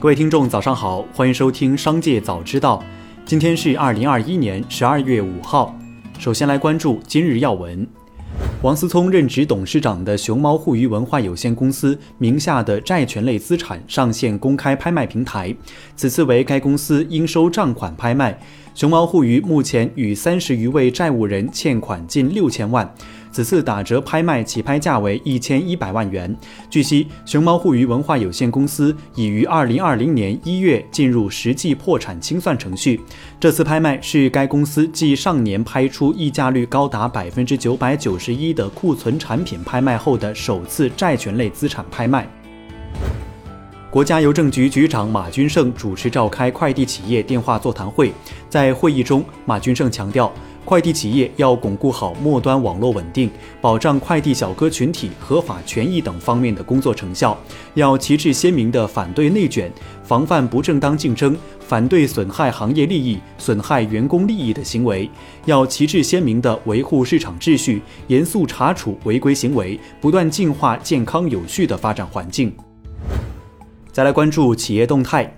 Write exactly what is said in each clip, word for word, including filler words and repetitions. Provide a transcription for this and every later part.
各位听众早上好，欢迎收听商界早知道。今天是二零二一年十二月五号。首先来关注今日要闻。王思聪任职董事长的熊猫互娱文化有限公司名下的债权类资产上线公开拍卖平台，此次为该公司应收账款拍卖。熊猫互娱目前与三十余位债务人欠款近六千万，此次打折拍卖起拍价为一千一百万元。据悉，熊猫互娱文化有限公司已于二零二零年一月进入实际破产清算程序。这次拍卖是该公司继上年拍出溢价率高达百分之九百九十一的库存产品拍卖后的首次债权类资产拍卖。国家邮政局局长马军胜主持召开快递企业电话座谈会，在会议中，马军胜强调，快递企业要巩固好末端网络稳定，保障快递小哥群体合法权益等方面的工作成效，要旗帜鲜明地反对内卷，防范不正当竞争，反对损害行业利益、损害员工利益的行为，要旗帜鲜明地维护市场秩序，严肃查处违规行为，不断净化健康有序的发展环境。再来关注企业动态。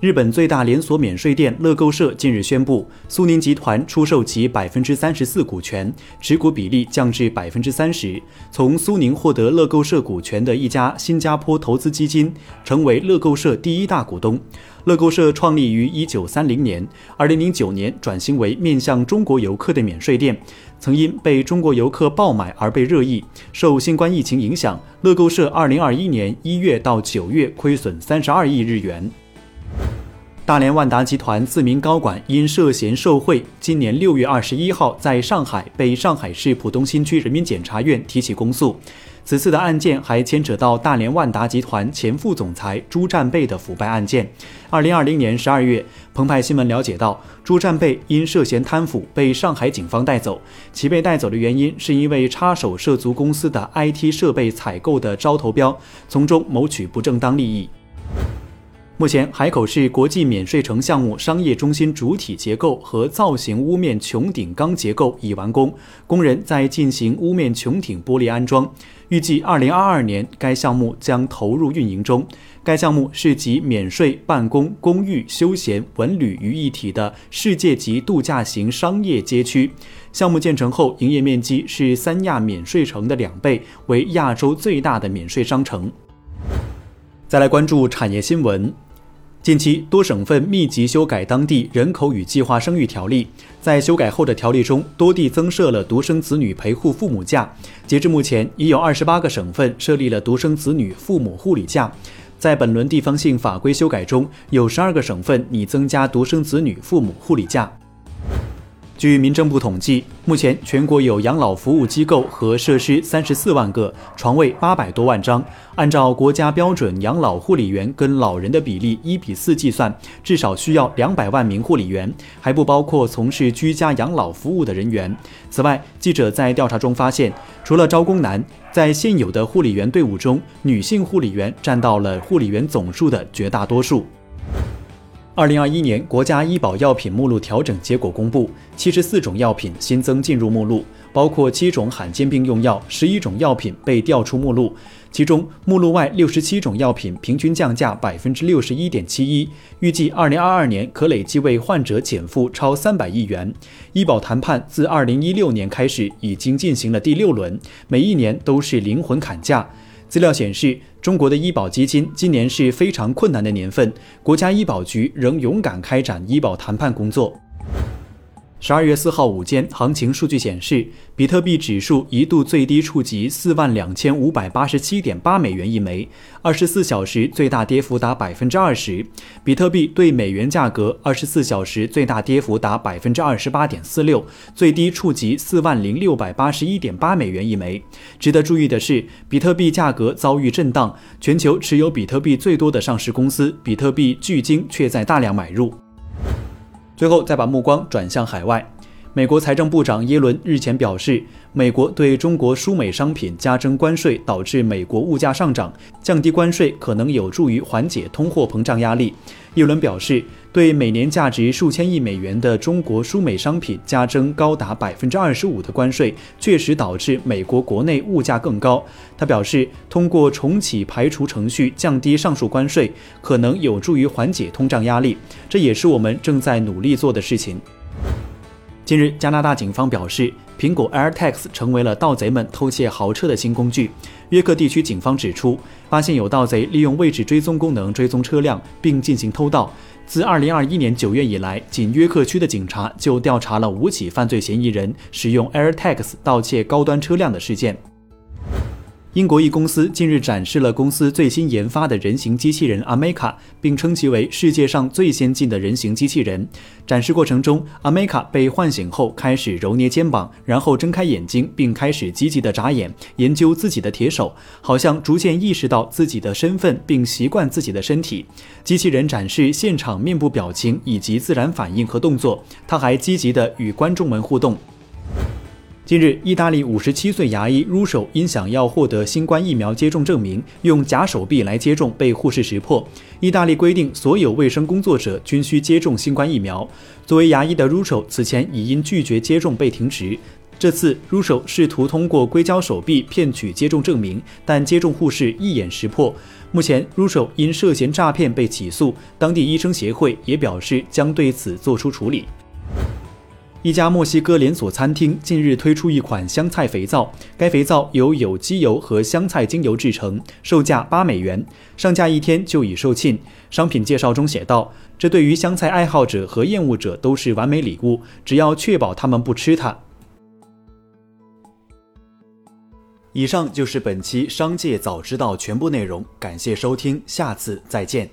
日本最大连锁免税店乐购社近日宣布，苏宁集团出售其 百分之三十四 股权，持股比例降至 百分之三十， 从苏宁获得乐购社股权的一家新加坡投资基金成为乐购社第一大股东。乐购社创立于一九三零年，二零零九年转型为面向中国游客的免税店，曾因被中国游客爆买而被热议。受新冠疫情影响，乐购社二零二一年一月到九月亏损三十二亿日元。大连万达集团四名高管因涉嫌受贿，今年六月二十一号在上海被上海市浦东新区人民检察院提起公诉。此次的案件还牵扯到大连万达集团前副总裁朱占贝的腐败案件。二零二零年十二月，澎湃新闻了解到，朱占贝因涉嫌贪腐被上海警方带走，其被带走的原因是因为插手涉足公司的 I T 设备采购的招投标，从中谋取不正当利益。目前，海口市国际免税城项目商业中心主体结构和造型屋面穹顶钢结构已完工，工人在进行屋面穹顶玻璃安装，预计二零二二年该项目将投入运营中。该项目是集免税、办公、公寓、休闲、文旅于一体的世界级度假型商业街区。项目建成后，营业面积是三亚免税城的两倍，为亚洲最大的免税商城。再来关注产业新闻。近期，多省份密集修改当地人口与计划生育条例，在修改后的条例中，多地增设了独生子女陪护父母假。截至目前，已有二十八个省份设立了独生子女父母护理假。在本轮地方性法规修改中，有十二个省份拟增加独生子女父母护理假。据民政部统计，目前全国有养老服务机构和设施三十四万个，床位八百多万张。按照国家标准，养老护理员跟老人的比例一比四计算，至少需要两百万名护理员，还不包括从事居家养老服务的人员。此外，记者在调查中发现，除了招工难，在现有的护理员队伍中，女性护理员占到了护理员总数的绝大多数。二零二一年国家医保药品目录调整结果公布，七十四种药品新增进入目录，包括七种罕见病用药、十一种药品被调出目录，其中目录外六十七种药品平均降价 百分之六十一点七一， 预计二零二二年可累计为患者减负超三百亿元。医保谈判自二零一六年开始已经进行了第六轮，每一年都是灵魂砍价。资料显示，中国的医保基金今年是非常困难的年份，国家医保局仍勇敢开展医保谈判工作。十二月四号午间，行情数据显示，比特币指数一度最低触及 四万两千五百八十七点八美元一枚，二十四小时最大跌幅达 百分之二十， 比特币对美元价格二十四小时最大跌幅达 百分之二十八点四六， 最低触及 四万零六百八十一点八美元一枚。值得注意的是，比特币价格遭遇震荡，全球持有比特币最多的上市公司比特币巨鲸却在大量买入。最后再把目光转向海外，美国财政部长耶伦日前表示，美国对中国输美商品加征关税导致美国物价上涨，降低关税可能有助于缓解通货膨胀压力。耶伦表示，对每年价值数千亿美元的中国输美商品加征高达 百分之二十五 的关税，确实导致美国国内物价更高。他表示，通过重启排除程序降低上述关税，可能有助于缓解通胀压力，这也是我们正在努力做的事情。近日，加拿大警方表示，苹果 AirTags 成为了盗贼们偷窃豪车的新工具。约克地区警方指出，发现有盗贼利用位置追踪功能追踪车辆，并进行偷盗。自二零二一年九月以来，仅约克区的警察就调查了五起犯罪嫌疑人使用 AirTags 盗窃高端车辆的事件。英国一公司近日展示了公司最新研发的人形机器人 Ameca， 并称其为世界上最先进的人形机器人。展示过程中， Ameca 被唤醒后开始揉捏肩膀，然后睁开眼睛并开始积极地眨眼，研究自己的铁手，好像逐渐意识到自己的身份并习惯自己的身体。机器人展示现场面部表情以及自然反应和动作，它还积极地与观众们互动。近日，意大利五十七岁牙医 Russo 因想要获得新冠疫苗接种证明，用假手臂来接种，被护士识破。意大利规定，所有卫生工作者均需接种新冠疫苗。作为牙医的 Russo 此前已因拒绝接种被停职。这次 Russo 试图通过硅胶手臂骗取接种证明，但接种护士一眼识破。目前 Russo 因涉嫌诈骗被起诉，当地医生协会也表示将对此作出处理。一家墨西哥连锁餐厅近日推出一款香菜肥皂，该肥皂由有机油和香菜精油制成，售价八美元，上架一天就已售罄。商品介绍中写道，这对于香菜爱好者和厌恶者都是完美礼物，只要确保他们不吃它。以上就是本期商界早知道全部内容，感谢收听，下次再见。